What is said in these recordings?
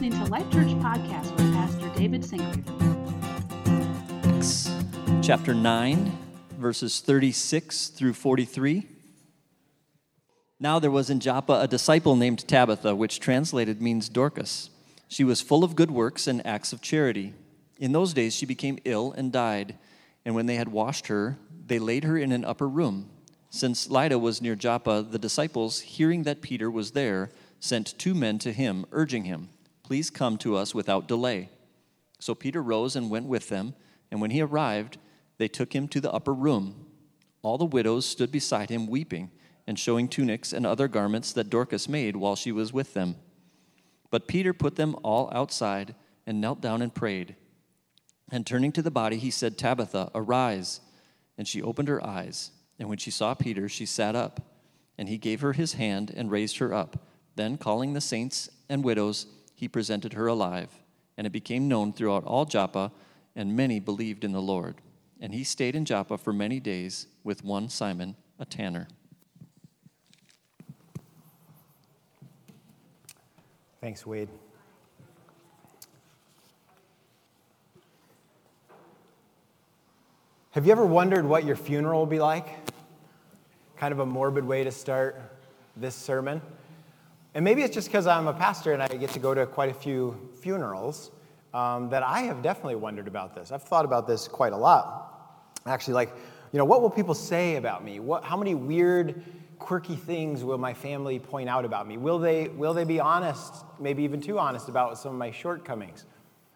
listening to Life Church Podcast with Pastor David Sinclair. Chapter 9, verses 36 through 43. Now there was in Joppa a disciple named Tabitha, which translated means Dorcas. She was full of good works and acts of charity. In those days she became ill and died, and when they had washed her, they laid her in an upper room. Since Lydda was near Joppa, the disciples, hearing that Peter was there, sent two men to him, urging him, "Please come to us without delay." So Peter rose and went with them, and when he arrived, they took him to the upper room. All the widows stood beside him weeping and showing tunics and other garments that Dorcas made while she was with them. But Peter put them all outside and knelt down and prayed. And turning to the body, he said, "Tabitha, arise." And she opened her eyes, and when she saw Peter, she sat up. And he gave her his hand and raised her up. Then, calling the saints and widows, he presented her alive. And it became known throughout all Joppa, and many believed in the Lord. And he stayed in Joppa for many days with one Simon, a tanner. Thanks, Wade. Have you ever wondered what your funeral will be like? Kind of a morbid way to start this sermon. And maybe it's just because I'm a pastor and I get to go to quite a few funerals that I have definitely wondered about this. I've thought about this quite a lot. Actually, what will people say about me? How many weird, quirky things will my family point out about me? Will they be honest, maybe even too honest, about some of my shortcomings?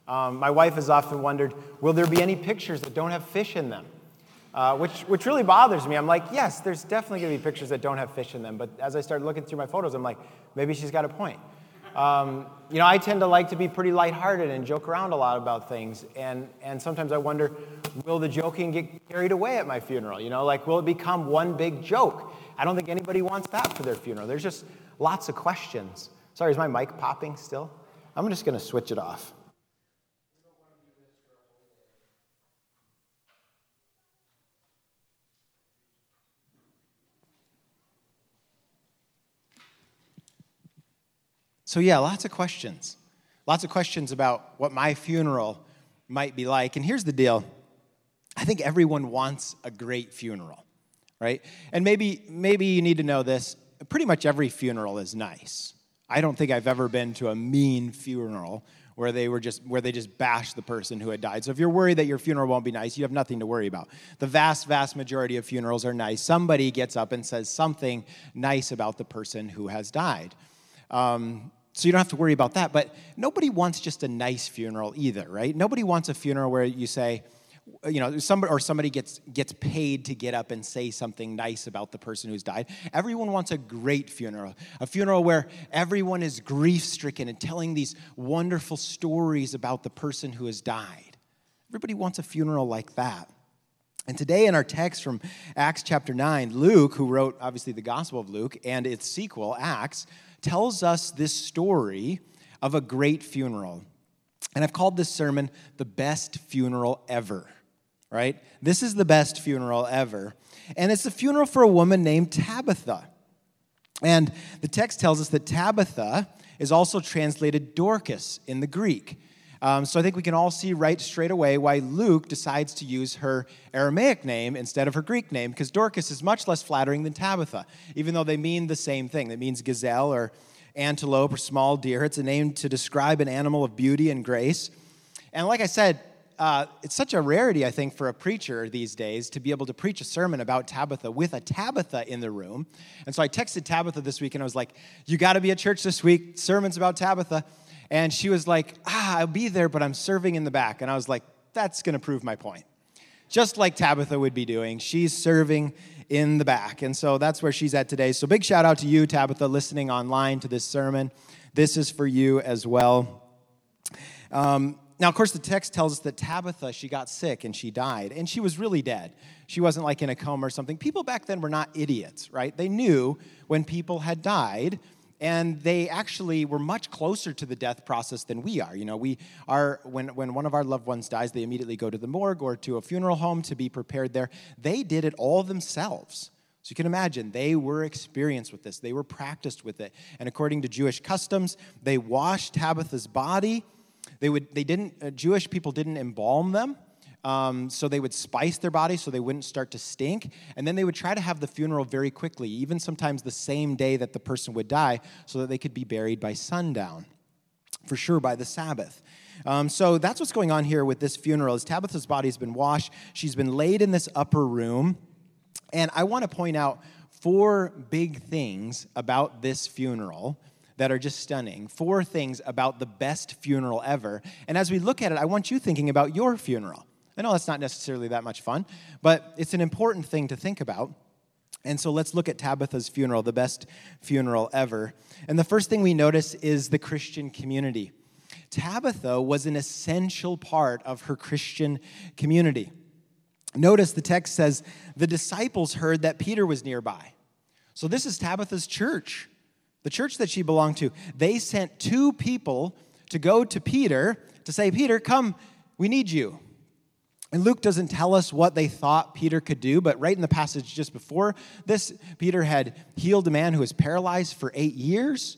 My wife has often wondered, will there be any pictures that don't have fish in them? Which really bothers me. I'm like, yes, there's definitely going to be pictures that don't have fish in them. But as I started looking through my photos, I'm like, maybe she's got a point. I tend to like to be pretty lighthearted and joke around a lot about things. And sometimes I wonder, will the joking get carried away at my funeral? Will it become one big joke? I don't think anybody wants that for their funeral. There's just lots of questions. Sorry, is my mic popping still? I'm just going to switch it off. So yeah, lots of questions. Lots of questions about what my funeral might be like. And here's the deal. I think everyone wants a great funeral, right? And maybe you need to know this. Pretty much every funeral is nice. I don't think I've ever been to a mean funeral where they just bashed the person who had died. So if you're worried that your funeral won't be nice, you have nothing to worry about. The vast, vast majority of funerals are nice. Somebody gets up and says something nice about the person who has died. So you don't have to worry about that. But nobody wants just a nice funeral either, right? Nobody wants a funeral where you say, somebody gets paid to get up and say something nice about the person who's died. Everyone wants a great funeral, a funeral where everyone is grief-stricken and telling these wonderful stories about the person who has died. Everybody wants a funeral like that. And today in our text from Acts chapter 9, Luke, who wrote obviously the Gospel of Luke and its sequel, Acts, tells us this story of a great funeral. And I've called this sermon, The Best Funeral Ever, right? This is the best funeral ever. And it's the funeral for a woman named Tabitha. And the text tells us that Tabitha is also translated Dorcas in the Greek. So I think we can all see right straight away why Luke decides to use her Aramaic name instead of her Greek name, because Dorcas is much less flattering than Tabitha, even though they mean the same thing. That means gazelle or antelope or small deer. It's a name to describe an animal of beauty and grace. And like I said, it's such a rarity, I think, for a preacher these days to be able to preach a sermon about Tabitha with a Tabitha in the room. And so I texted Tabitha this week, and I was like, you got to be at church this week, sermons about Tabitha. And she was like, I'll be there, but I'm serving in the back. And I was like, that's going to prove my point. Just like Tabitha would be doing, she's serving in the back. And so that's where she's at today. So big shout out to you, Tabitha, listening online to this sermon. This is for you as well. Now, of course, the text tells us that Tabitha, she got sick and she died. And she was really dead. She wasn't like in a coma or something. People back then were not idiots, right? They knew when people had died. And they actually were much closer to the death process than we are. We are when one of our loved ones dies, they immediately go to the morgue or to a funeral home to be prepared there. They did it all themselves. So you can imagine, they were experienced with this. They were practiced with it. And according to Jewish customs, they washed Tabitha's body. Jewish people didn't embalm them. So they would spice their body so they wouldn't start to stink. And then they would try to have the funeral very quickly, even sometimes the same day that the person would die, so that they could be buried by sundown, for sure by the Sabbath. So that's what's going on here with this funeral. Is Tabitha's body has been washed. She's been laid in this upper room. And I want to point out 4 big things about this funeral that are just stunning. 4 things about the best funeral ever. And as we look at it, I want you thinking about your funeral. I know that's not necessarily that much fun, but it's an important thing to think about. And so let's look at Tabitha's funeral, the best funeral ever. And the first thing we notice is the Christian community. Tabitha was an essential part of her Christian community. Notice the text says, the disciples heard that Peter was nearby. So this is Tabitha's church, the church that she belonged to. They sent 2 people to go to Peter to say, Peter, come, we need you. And Luke doesn't tell us what they thought Peter could do, but right in the passage just before this, Peter had healed a man who was paralyzed for 8 years.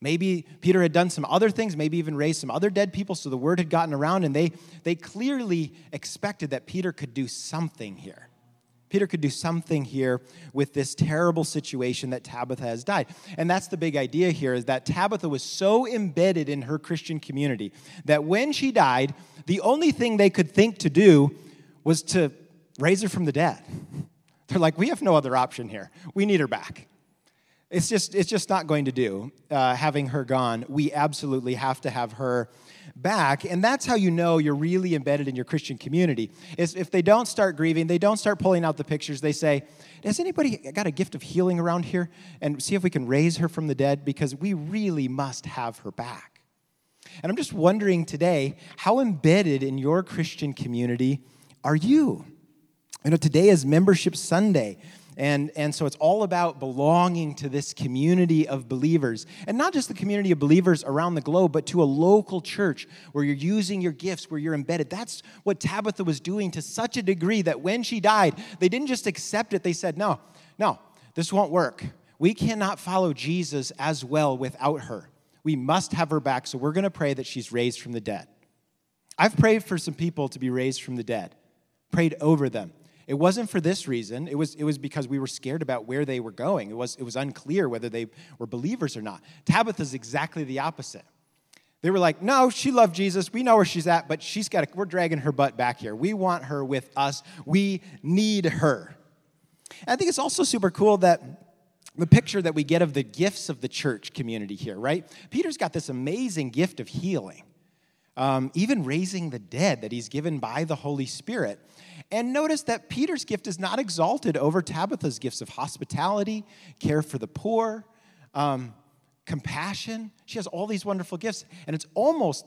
Maybe Peter had done some other things, maybe even raised some other dead people, so the word had gotten around, and they clearly expected that Peter could do something here. Peter could do something here with this terrible situation that Tabitha has died. And that's the big idea here, is that Tabitha was so embedded in her Christian community that when she died, the only thing they could think to do was to raise her from the dead. They're like, we have no other option here. We need her back. It's just not going to do, having her gone. We absolutely have to have her back. And that's how you know you're really embedded in your Christian community. Is if they don't start grieving, they don't start pulling out the pictures, they say, has anybody got a gift of healing around here? And see if we can raise her from the dead, because we really must have her back. And I'm just wondering today, how embedded in your Christian community are you? You know, today is Membership Sunday. And so it's all about belonging to this community of believers. And not just the community of believers around the globe, but to a local church where you're using your gifts, where you're embedded. That's what Tabitha was doing to such a degree that when she died, they didn't just accept it. They said, no, this won't work. We cannot follow Jesus as well without her. We must have her back, so we're going to pray that she's raised from the dead. I've prayed for some people to be raised from the dead, prayed over them. It wasn't for this reason. It was because we were scared about where they were going. It was unclear whether they were believers or not. Tabitha's exactly the opposite. They were like, no, she loved Jesus. We know where she's at, but we're dragging her butt back here. We want her with us. We need her. And I think it's also super cool that the picture that we get of the gifts of the church community here, right? Peter's got this amazing gift of healing. Even raising the dead that he's given by the Holy Spirit. And notice that Peter's gift is not exalted over Tabitha's gifts of hospitality, care for the poor, compassion. She has all these wonderful gifts. And it's almost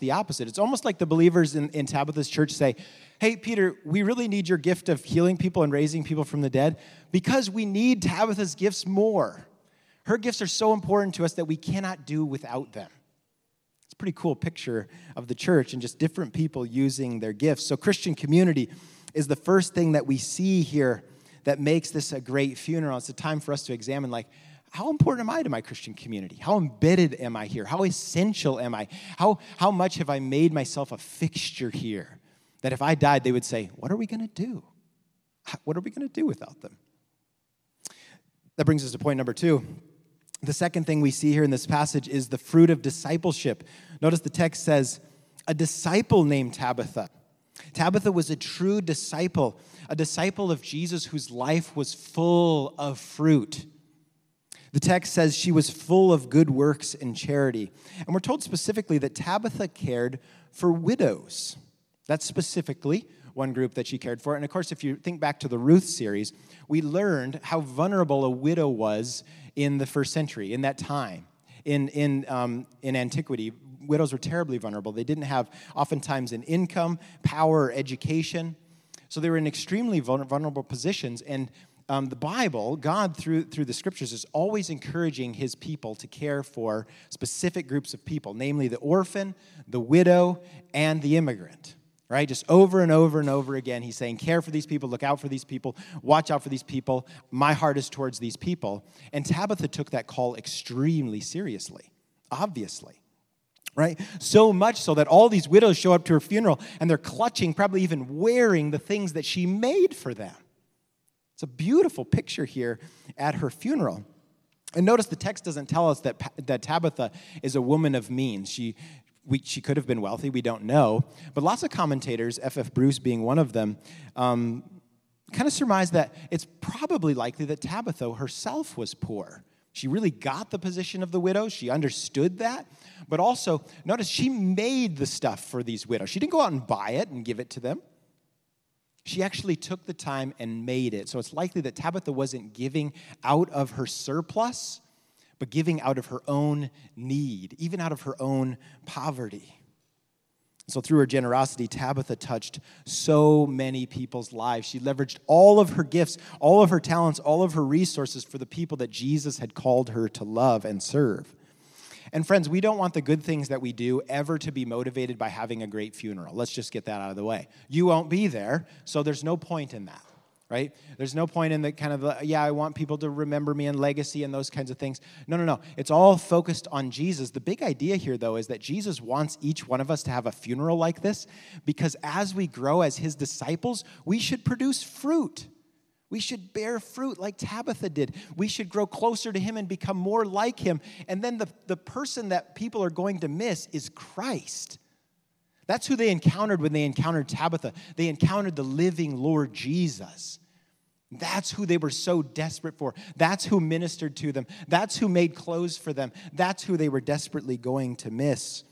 the opposite. It's almost like the believers in Tabitha's church say, hey, Peter, we really need your gift of healing people and raising people from the dead because we need Tabitha's gifts more. Her gifts are so important to us that we cannot do without them. Pretty cool picture of the church and just different people using their gifts. So Christian community is the first thing that we see here that makes this a great funeral. It's a time for us to examine, like, how important am I to my Christian community? How embedded am I here? How essential am I? How much have I made myself a fixture here that if I died, they would say, what are we going to do? What are we going to do without them? That brings us to point number 2. The second thing we see here in this passage is the fruit of discipleship. Notice the text says, a disciple named Tabitha. Tabitha was a true disciple, a disciple of Jesus whose life was full of fruit. The text says she was full of good works and charity. And we're told specifically that Tabitha cared for widows. That's specifically one group that she cared for. And of course, if you think back to the Ruth series, we learned how vulnerable a widow was in the first century, in that time, in antiquity. Widows were terribly vulnerable. They didn't have, oftentimes, an income, power, or education. So they were in extremely vulnerable positions. And the Bible, God, through the scriptures, is always encouraging his people to care for specific groups of people, namely the orphan, the widow, and the immigrant. right? Just over and over and over again, he's saying, care for these people, look out for these people, watch out for these people. My heart is towards these people. And Tabitha took that call extremely seriously, obviously, right? So much so that all these widows show up to her funeral and they're clutching, probably even wearing the things that she made for them. It's a beautiful picture here at her funeral. And notice the text doesn't tell us that Tabitha is a woman of means. She could have been wealthy. We don't know. But lots of commentators, F.F. Bruce being one of them, kind of surmise that it's probably likely that Tabitha herself was poor. She really got the position of the widow. She understood that. But also, notice she made the stuff for these widows. She didn't go out and buy it and give it to them. She actually took the time and made it. So it's likely that Tabitha wasn't giving out of her surplus, but giving out of her own need, even out of her own poverty. So through her generosity, Tabitha touched so many people's lives. She leveraged all of her gifts, all of her talents, all of her resources for the people that Jesus had called her to love and serve. And friends, we don't want the good things that we do ever to be motivated by having a great funeral. Let's just get that out of the way. You won't be there, so there's no point in that, right? There's no point in the kind of, I want people to remember me and legacy and those kinds of things. No. It's all focused on Jesus. The big idea here, though, is that Jesus wants each one of us to have a funeral like this because as we grow as his disciples, we should produce fruit. We should bear fruit like Tabitha did. We should grow closer to him and become more like him. And then the person that people are going to miss is Christ. That's who they encountered when they encountered Tabitha. They encountered the living Lord Jesus. That's who they were so desperate for. That's who ministered to them. That's who made clothes for them. That's who they were desperately going to miss.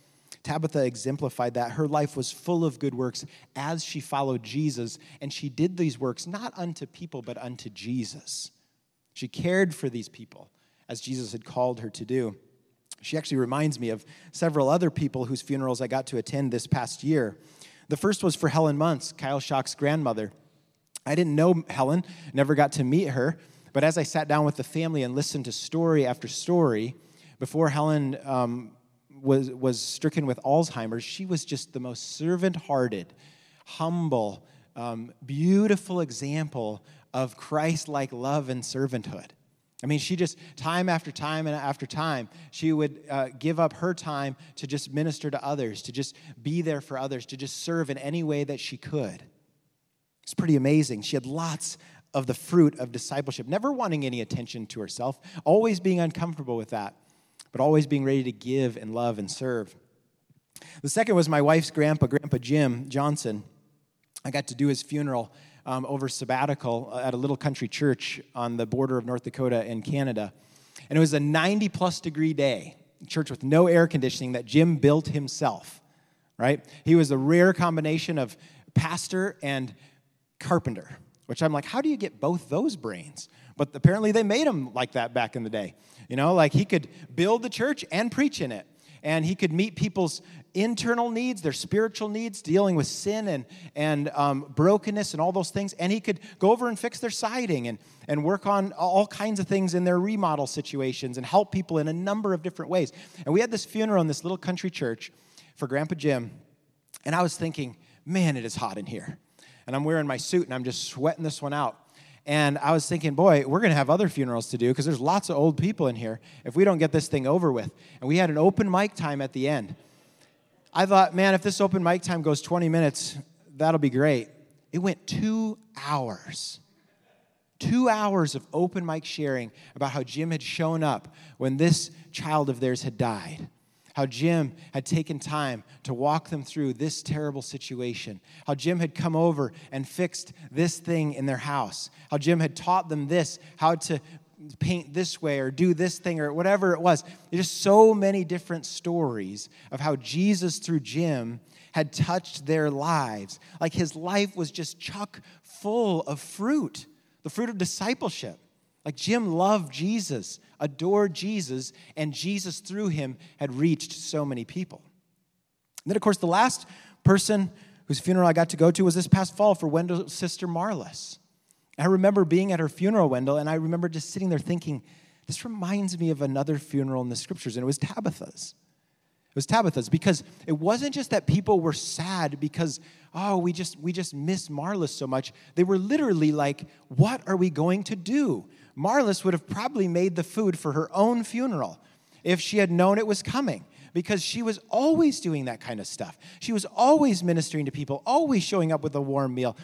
Tabitha exemplified that. Her life was full of good works as she followed Jesus, and she did these works not unto people, but unto Jesus. She cared for these people as Jesus had called her to do. She actually reminds me of several other people whose funerals I got to attend this past year. The first was for Helen Muntz, Kyle Schock's grandmother. I didn't know Helen, never got to meet her, but as I sat down with the family and listened to story after story, before Helen was stricken with Alzheimer's, she was just the most servant-hearted, humble, beautiful example of Christ-like love and servanthood. I mean, she just, time after time and after time, she would give up her time to just minister to others, to just be there for others, to just serve in any way that she could. It's pretty amazing. She had lots of the fruit of discipleship, never wanting any attention to herself, always being uncomfortable with that, but always being ready to give and love and serve. The second was my wife's grandpa, Grandpa Jim Johnson. I got to do his funeral over sabbatical at a little country church on the border of North Dakota and Canada. And it was a 90-plus degree day, a church with no air conditioning that Jim built himself, right? He was a rare combination of pastor and carpenter, which I'm like, how do you get both those brains? But apparently they made him like that back in the day. You know, like he could build the church and preach in it. And he could meet people's internal needs, their spiritual needs, dealing with sin and brokenness and all those things. And he could go over and fix their siding and work on all kinds of things in their remodel situations and help people in a number of different ways. And we had this funeral in this little country church for Grandpa Jim. And I was thinking, man, it is hot in here. And I'm wearing my suit and I'm just sweating this one out. And I was thinking, boy, we're going to have other funerals to do because there's lots of old people in here if we don't get this thing over with. And we had an open mic time at the end. I thought, man, if this open mic time goes 20 minutes, that'll be great. It went 2 hours. 2 hours of open mic sharing about how Jim had shown up when this child of theirs had died. How Jim had taken time to walk them through this terrible situation. How Jim had come over and fixed this thing in their house. How Jim had taught them this, how to paint this way or do this thing or whatever it was. There's just so many different stories of how Jesus through Jim had touched their lives. Like his life was just chock full of fruit, the fruit of discipleship. Like Jim loved Jesus, adored Jesus, and Jesus through him had reached so many people. And then, of course, the last person whose funeral I got to go to was this past fall for Wendell's sister, Marlis. I remember being at her funeral, Wendell, and I remember just sitting there thinking, this reminds me of another funeral in the scriptures, and it was Tabitha's. It was Tabitha's, because it wasn't just that people were sad because, oh, we just miss Marlis so much. They were literally like, what are we going to do? Marlis would have probably made the food for her own funeral if she had known it was coming, because she was always doing that kind of stuff. She was always ministering to people, always showing up with a warm meal.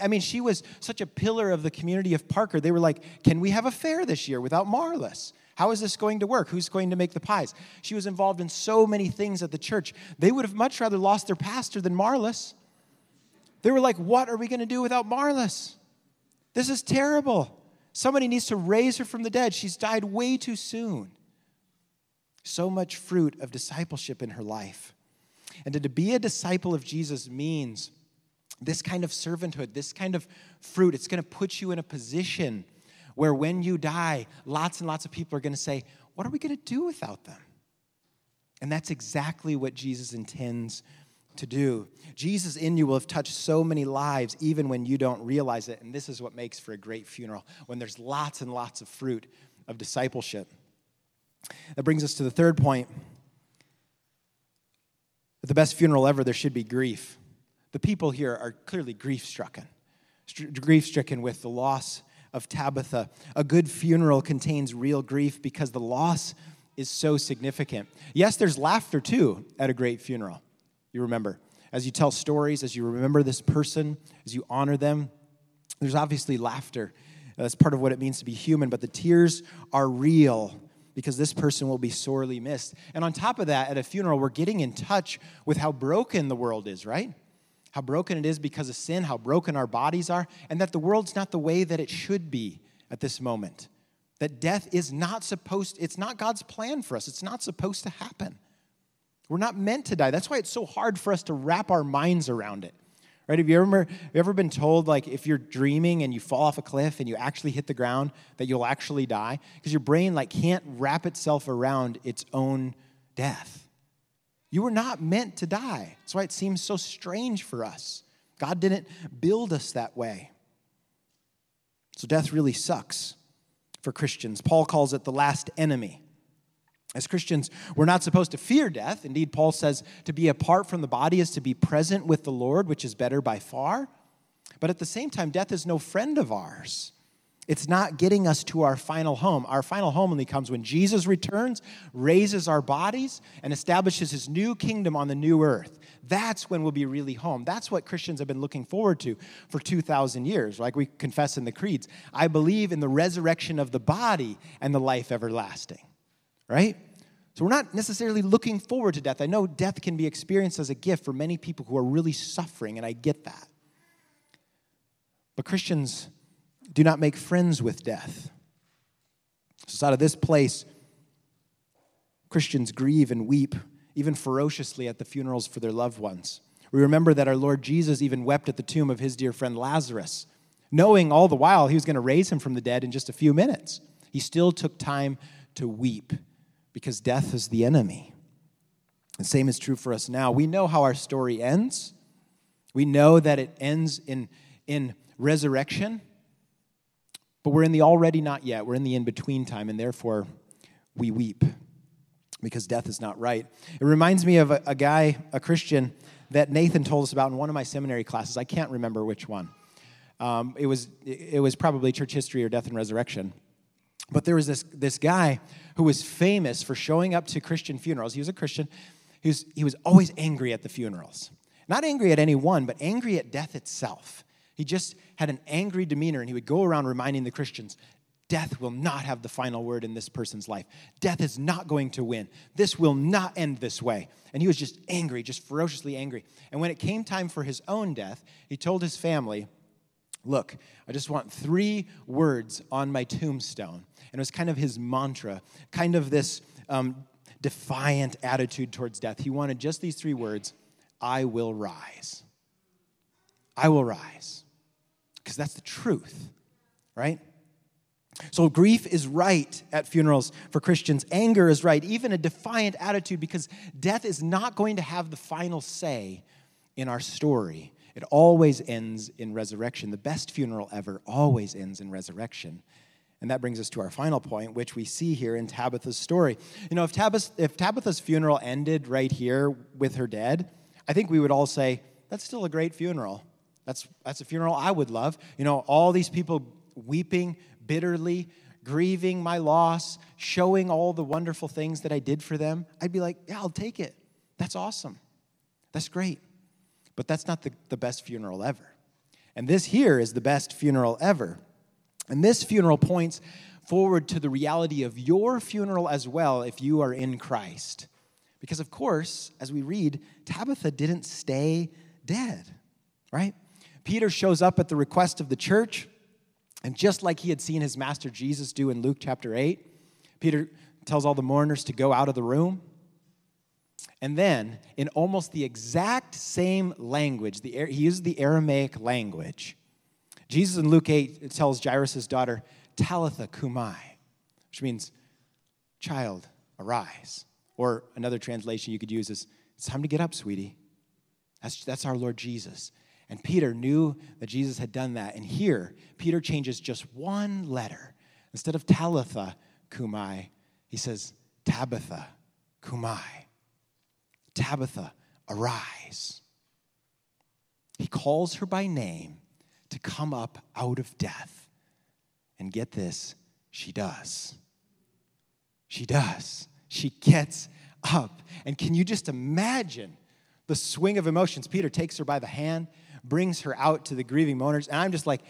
I mean, she was such a pillar of the community of Parker. They were like, can we have a fair this year without Marlis? How is this going to work? Who's going to make the pies? She was involved in so many things at the church. They would have much rather lost their pastor than Marlis. They were like, what are we going to do without Marlis? This is terrible. Somebody needs to raise her from the dead. She's died way too soon. So much fruit of discipleship in her life. And to be a disciple of Jesus means this kind of servanthood, this kind of fruit. It's going to put you in a position where when you die, lots and lots of people are going to say, what are we going to do without them? And that's exactly what Jesus intends to do. Jesus in you will have touched so many lives, even when you don't realize it. And this is what makes for a great funeral, when there's lots and lots of fruit of discipleship. That brings us to the third point. At the best funeral ever, there should be grief. The people here are clearly grief-stricken with the loss of Tabitha. A good funeral contains real grief because the loss is so significant. Yes, there's laughter too at a great funeral. You remember, as you tell stories, as you remember this person, as you honor them, there's obviously laughter. That's part of what it means to be human, but the tears are real because this person will be sorely missed. And on top of that, at a funeral, we're getting in touch with how broken the world is, right? How broken it is because of sin, how broken our bodies are, and that the world's not the way that it should be at this moment. That death is not supposed, it's not God's plan for us. It's not supposed to happen. We're not meant to die. That's why it's so hard for us to wrap our minds around it. Right? Have you ever been told, like, if you're dreaming and you fall off a cliff and you actually hit the ground, that you'll actually die? Because your brain, like, can't wrap itself around its own death. You were not meant to die. That's why it seems so strange for us. God didn't build us that way. So death really sucks for Christians. Paul calls it the last enemy. As Christians, we're not supposed to fear death. Indeed, Paul says to be apart from the body is to be present with the Lord, which is better by far. But at the same time, death is no friend of ours. It's not getting us to our final home. Our final home only comes when Jesus returns, raises our bodies, and establishes his new kingdom on the new earth. That's when we'll be really home. That's what Christians have been looking forward to for 2,000 years, like we confess in the creeds. I believe in the resurrection of the body and the life everlasting, right? So we're not necessarily looking forward to death. I know death can be experienced as a gift for many people who are really suffering, and I get that. But Christians do not make friends with death. So it's out of this place, Christians grieve and weep, even ferociously at the funerals for their loved ones. We remember that our Lord Jesus even wept at the tomb of his dear friend Lazarus, knowing all the while he was going to raise him from the dead in just a few minutes. He still took time to weep because death is the enemy. The same is true for us now. We know how our story ends. We know that it ends in resurrection. But we're in the already not yet. We're in the in-between time, and therefore we weep because death is not right. It reminds me of a guy, a Christian, that Nathan told us about in one of my seminary classes. I can't remember which one. It was probably church history or death and resurrection. But there was this guy who was famous for showing up to Christian funerals. He was a Christian. He was always angry at the funerals. Not angry at anyone, but angry at death itself. He just had an angry demeanor, and he would go around reminding the Christians, death will not have the final word in this person's life. Death is not going to win. This will not end this way. And he was just angry, just ferociously angry. And when it came time for his own death, he told his family, look, I just want 3 words on my tombstone. And it was kind of his mantra, kind of this defiant attitude towards death. He wanted just these 3 words, I will rise. I will rise, because that's the truth, right? So grief is right at funerals for Christians. Anger is right, even a defiant attitude, because death is not going to have the final say in our story. It always ends in resurrection. The best funeral ever always ends in resurrection. And that brings us to our final point, which we see here in Tabitha's story. You know, if Tabitha's funeral ended right here with her dead, I think we would all say, that's still a great funeral. That's a funeral I would love. You know, all these people weeping bitterly, grieving my loss, showing all the wonderful things that I did for them. I'd be like, yeah, I'll take it. That's awesome. That's great. But that's not the best funeral ever. And this here is the best funeral ever. And this funeral points forward to the reality of your funeral as well if you are in Christ. Because, of course, as we read, Tabitha didn't stay dead, right? Peter shows up at the request of the church, and just like he had seen his master Jesus do in Luke chapter 8, Peter tells all the mourners to go out of the room. And then, in almost the exact same language, he uses the Aramaic language. Jesus in Luke 8 tells Jairus' daughter, Talitha Kumai, which means, child, arise. Or another translation you could use is, it's time to get up, sweetie. That's our Lord Jesus. And Peter knew that Jesus had done that. And here, Peter changes just one letter. Instead of Talitha Kumai, he says, Tabitha Kumai. Tabitha, arise. He calls her by name to come up out of death. And get this, she does. She does. She gets up. And can you just imagine the swing of emotions? Peter takes her by the hand, brings her out to the grieving mourners. And I'm just like,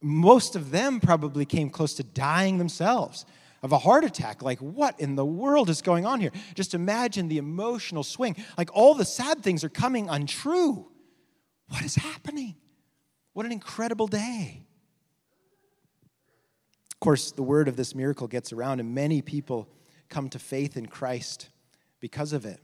most of them probably came close to dying themselves of a heart attack. Like, what in the world is going on here? Just imagine the emotional swing. Like, all the sad things are coming untrue. What is happening? What an incredible day. Of course, the word of this miracle gets around, and many people come to faith in Christ because of it.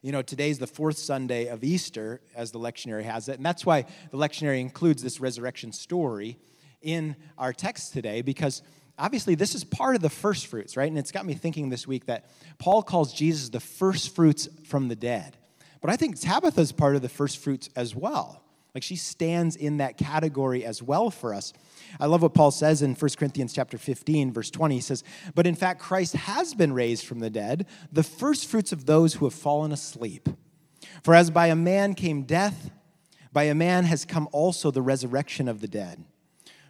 You know, today's the fourth Sunday of Easter, as the lectionary has it, and that's why the lectionary includes this resurrection story in our text today, because obviously, this is part of the first fruits, right? And it's got me thinking this week that Paul calls Jesus the first fruits from the dead. But I think Tabitha's part of the first fruits as well. Like, she stands in that category as well for us. I love what Paul says in 1 Corinthians chapter 15, verse 20. He says, but in fact, Christ has been raised from the dead, the first fruits of those who have fallen asleep. For as by a man came death, by a man has come also the resurrection of the dead.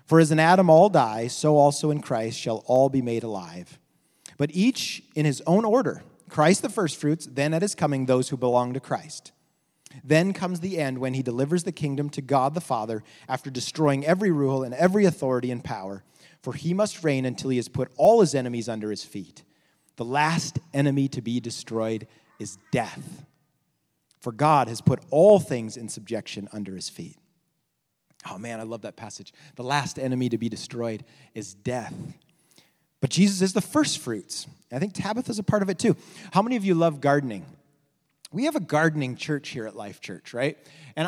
For as in Adam all die, so also in Christ shall all be made alive. But each in his own order, Christ the firstfruits, then at his coming those who belong to Christ. Then comes the end when he delivers the kingdom to God the Father after destroying every rule and every authority and power. For he must reign until he has put all his enemies under his feet. The last enemy to be destroyed is death. For God has put all things in subjection under his feet. Oh, man, I love that passage. The last enemy to be destroyed is death. But Jesus is the first fruits. I think Tabitha's a part of it, too. How many of you love gardening? We have a gardening church here at Life Church, right? And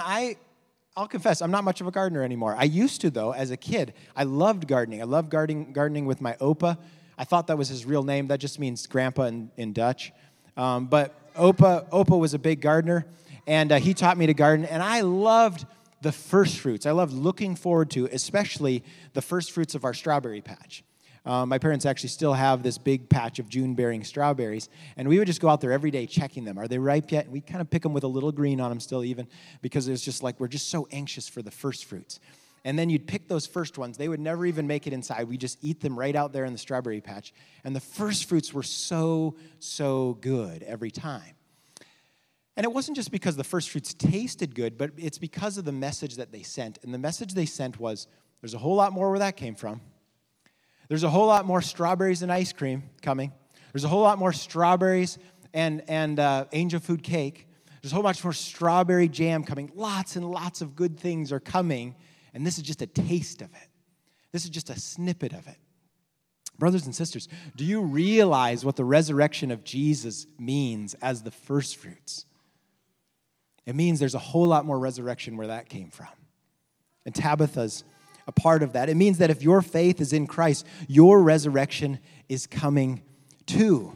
I'll confess, I'm not much of a gardener anymore. I used to, though, as a kid. I loved gardening. I loved gardening with my Opa. I thought that was his real name. That just means grandpa in Dutch. But Opa was a big gardener, and he taught me to garden. And I loved the first fruits. I love looking forward to, especially the first fruits of our strawberry patch. My parents actually still have this big patch of June-bearing strawberries, and we would just go out there every day checking them. Are they ripe yet? And we kind of pick them with a little green on them still even, because it's just like we're just so anxious for the first fruits. And then you'd pick those first ones. They would never even make it inside. We just eat them right out there in the strawberry patch. And the first fruits were so, so good every time. And it wasn't just because the first fruits tasted good, but it's because of the message that they sent. And the message they sent was, there's a whole lot more where that came from. There's a whole lot more strawberries and ice cream coming. There's a whole lot more strawberries and angel food cake. There's a whole bunch more strawberry jam coming. Lots and lots of good things are coming. And this is just a taste of it. This is just a snippet of it. Brothers and sisters, do you realize what the resurrection of Jesus means as the first fruits? It means there's a whole lot more resurrection where that came from. And Tabitha's a part of that. It means that if your faith is in Christ, your resurrection is coming too.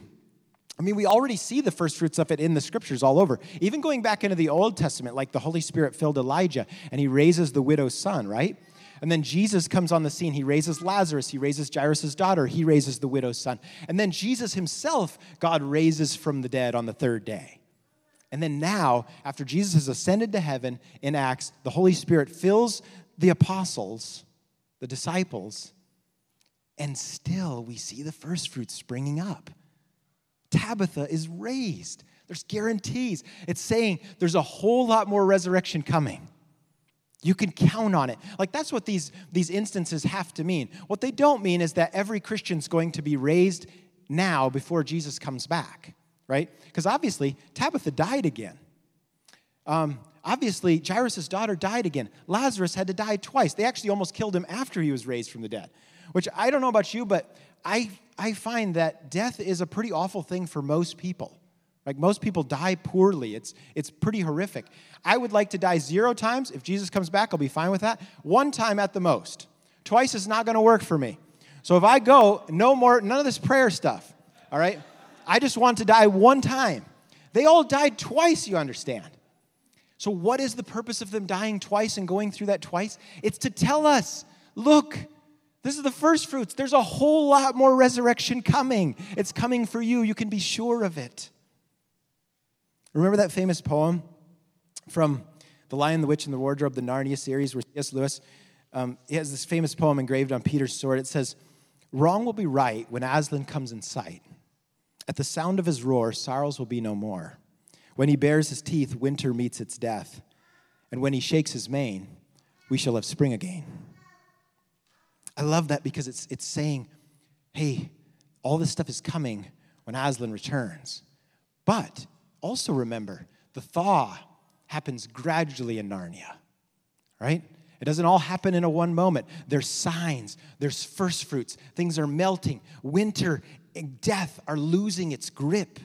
I mean, we already see the first fruits of it in the scriptures all over. Even going back into the Old Testament, like the Holy Spirit filled Elijah, and he raises the widow's son, right? And then Jesus comes on the scene. He raises Lazarus. He raises Jairus' daughter. He raises the widow's son. And then Jesus himself, God raises from the dead on the third day. And then now, after Jesus has ascended to heaven in Acts, the Holy Spirit fills the apostles, the disciples, and still we see the first fruits springing up. Tabitha is raised. There's guarantees. It's saying there's a whole lot more resurrection coming. You can count on it. Like, that's what these instances have to mean. What they don't mean is that every Christian's going to be raised now before Jesus comes back, right? Because obviously, Tabitha died again. Obviously, Jairus' daughter died again. Lazarus had to die twice. They actually almost killed him after he was raised from the dead, which I don't know about you, but I find that death is a pretty awful thing for most people. Like, most people die poorly. It's pretty horrific. I would like to die 0 times. If Jesus comes back, I'll be fine with that. 1 time at the most. 2 is not going to work for me. So if I go, no more, none of this prayer stuff, all right? I just want to die 1 time. They all died 2, you understand. So what is the purpose of them dying 2 and going through that 2? It's to tell us, look, this is the first fruits. There's a whole lot more resurrection coming. It's coming for you. You can be sure of it. Remember that famous poem from The Lion, the Witch, and the Wardrobe, the Narnia series, where C.S. Lewis he has this famous poem engraved on Peter's sword. It says, "Wrong will be right when Aslan comes in sight. At the sound of his roar, sorrows will be no more. When he bares his teeth, winter meets its death. And when he shakes his mane, we shall have spring again." I love that because it's saying, hey, all this stuff is coming when Aslan returns. But also remember, the thaw happens gradually in Narnia, right? It doesn't all happen in a one moment. There's signs. There's first fruits. Things are melting. Winter and death are losing its grip.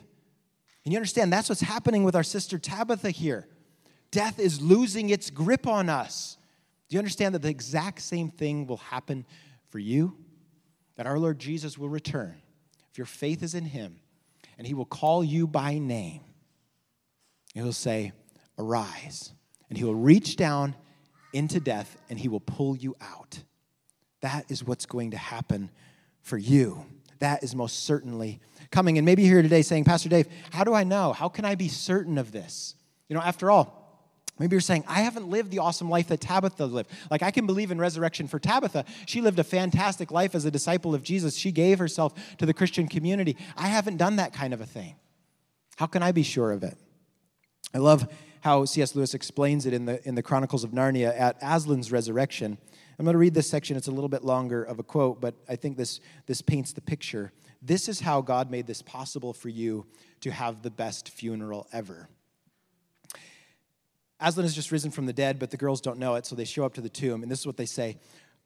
And you understand, that's what's happening with our sister Tabitha here. Death is losing its grip on us. Do you understand that the exact same thing will happen for you? That our Lord Jesus will return if your faith is in him, and he will call you by name. He will say, "Arise," and he will reach down into death, and he will pull you out. That is what's going to happen for you. That is most certainly coming. And maybe you're here today saying, "Pastor Dave, how do I know? How can I be certain of this?" You know, after all, maybe you're saying, "I haven't lived the awesome life that Tabitha lived." Like, I can believe in resurrection for Tabitha. She lived a fantastic life as a disciple of Jesus. She gave herself to the Christian community. I haven't done that kind of a thing. How can I be sure of it? I love how C.S. Lewis explains it in the Chronicles of Narnia at Aslan's resurrection. I'm going to read this section. It's a little bit longer of a quote, but I think this paints the picture. This is how God made this possible for you to have the best funeral ever. Aslan has just risen from the dead, but the girls don't know it, so they show up to the tomb, and this is what they say.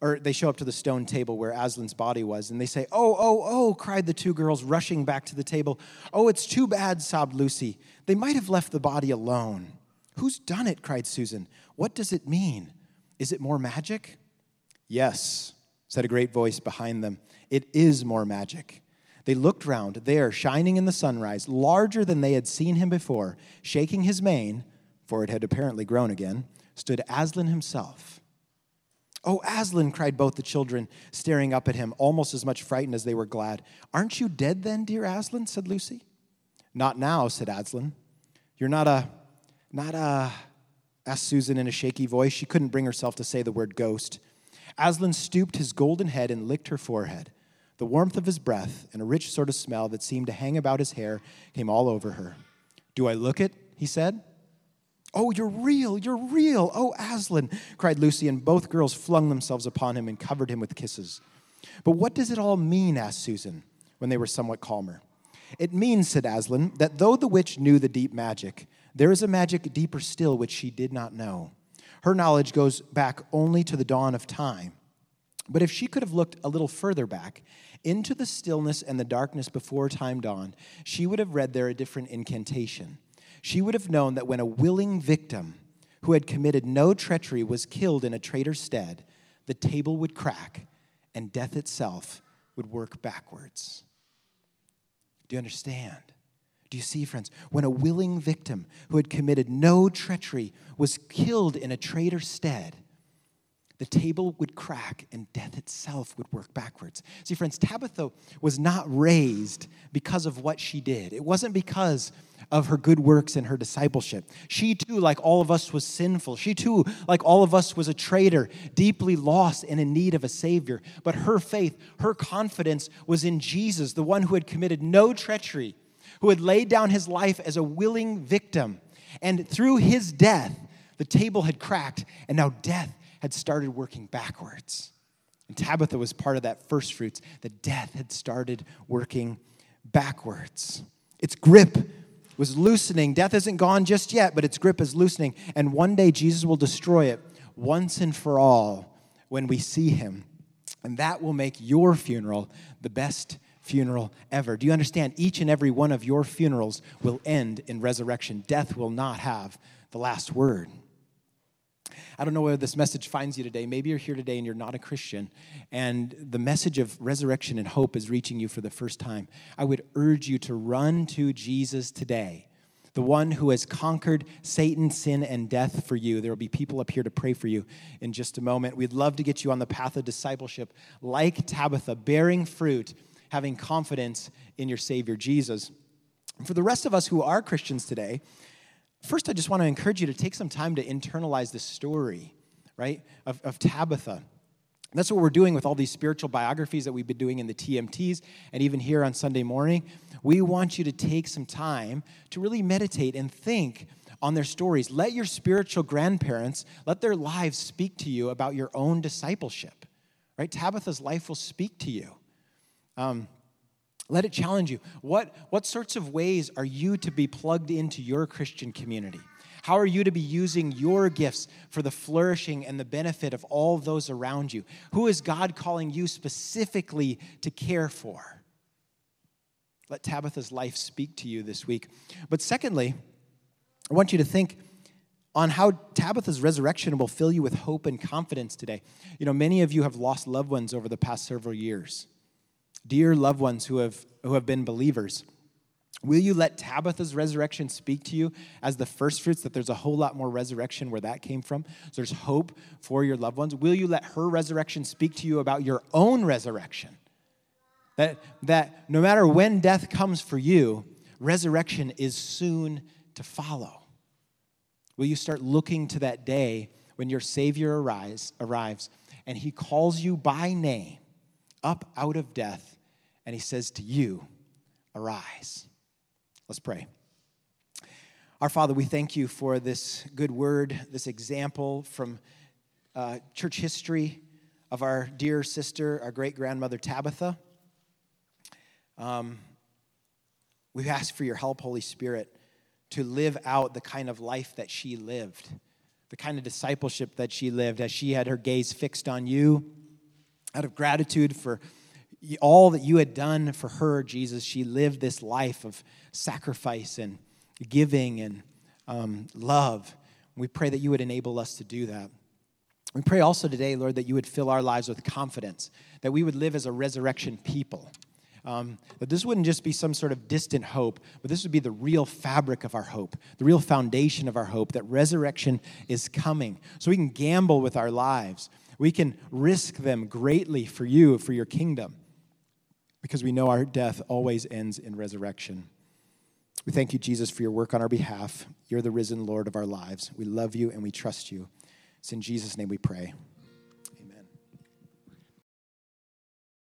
Or they show up to the stone table where Aslan's body was, and they say, "Oh, oh, oh," cried the 2 rushing back to the table. "Oh, it's too bad," sobbed Lucy. "They might have left the body alone." "Who's done it?" cried Susan. "What does it mean? Is it more magic?" "Yes," said a great voice behind them. "It is more magic." They looked round, there, shining in the sunrise, larger than they had seen him before, shaking his mane, for it had apparently grown again, stood Aslan himself. "Oh, Aslan," cried both the children, staring up at him, almost as much frightened as they were glad. "Aren't you dead then, dear Aslan?" said Lucy. "Not now," said Aslan. "You're not a, asked Susan in a shaky voice. She couldn't bring herself to say the word ghost. Aslan stooped his golden head and licked her forehead. The warmth of his breath and a rich sort of smell that seemed to hang about his hair came all over her. "Do I look it?" he said. "Oh, you're real, you're real. Oh, Aslan," cried Lucy, and both girls flung themselves upon him and covered him with kisses. "But what does it all mean?" asked Susan, when they were somewhat calmer. "It means," said Aslan, "that though the witch knew the deep magic, there is a magic deeper still which she did not know. Her knowledge goes back only to the dawn of time. But if she could have looked a little further back, into the stillness and the darkness before time dawned, she would have read there a different incantation. She would have known that when a willing victim who had committed no treachery was killed in a traitor's stead, the table would crack and death itself would work backwards." Do you understand? Do you see, friends? When a willing victim who had committed no treachery was killed in a traitor's stead, the table would crack and death itself would work backwards. See, friends, Tabitha was not raised because of what she did. It wasn't because of her good works and her discipleship. She too, like all of us, was sinful. She too, like all of us, was a traitor, deeply lost and in need of a Savior. But her faith, her confidence was in Jesus, the one who had committed no treachery, who had laid down his life as a willing victim. And through his death, the table had cracked, and now death had started working backwards. And Tabitha was part of that first fruits. The death had started working backwards. Its grip was loosening. Death isn't gone just yet, but its grip is loosening. And one day Jesus will destroy it once and for all when we see him. And that will make your funeral the best funeral ever. Do you understand? Each and every one of your funerals will end in resurrection. Death will not have the last word. I don't know where this message finds you today. Maybe you're here today and you're not a Christian, and the message of resurrection and hope is reaching you for the first time. I would urge you to run to Jesus today, the one who has conquered Satan, sin, and death for you. There will be people up here to pray for you in just a moment. We'd love to get you on the path of discipleship like Tabitha, bearing fruit, having confidence in your Savior, Jesus. And for the rest of us who are Christians today, first, I just want to encourage you to take some time to internalize the story, right, of Tabitha. And that's what we're doing with all these spiritual biographies that we've been doing in the TMTs and even here on Sunday morning. We want you to take some time to really meditate and think on their stories. Let your spiritual grandparents, let their lives speak to you about your own discipleship, right? Tabitha's life will speak to you. Let it challenge you. What sorts of ways are you to be plugged into your Christian community? How are you to be using your gifts for the flourishing and the benefit of all those around you? Who is God calling you specifically to care for? Let Tabitha's life speak to you this week. But secondly, I want you to think on how Tabitha's resurrection will fill you with hope and confidence today. You know, many of you have lost loved ones over the past several years. Dear loved ones who have been believers, will you let Tabitha's resurrection speak to you as the first fruits that there's a whole lot more resurrection where that came from? So there's hope for your loved ones. Will you let her resurrection speak to you about your own resurrection? That no matter when death comes for you, resurrection is soon to follow. Will you start looking to that day when your Savior arrives and he calls you by name up out of death, and he says to you, arise. Let's pray. Our Father, we thank you for this good word, this example from church history of our dear sister, our great-grandmother Tabitha. We've asked for your help, Holy Spirit, to live out the kind of life that she lived, the kind of discipleship that she lived as she had her gaze fixed on you. Out of gratitude for all that you had done for her, Jesus, she lived this life of sacrifice and giving and love. We pray that you would enable us to do that. We pray also today, Lord, that you would fill our lives with confidence, that we would live as a resurrection people. But this wouldn't just be some sort of distant hope, but this would be the real fabric of our hope, the real foundation of our hope, that resurrection is coming. So we can gamble with our lives. We can risk them greatly for you, for your kingdom, because we know our death always ends in resurrection. We thank you, Jesus, for your work on our behalf. You're the risen Lord of our lives. We love you and we trust you. It's in Jesus' name we pray.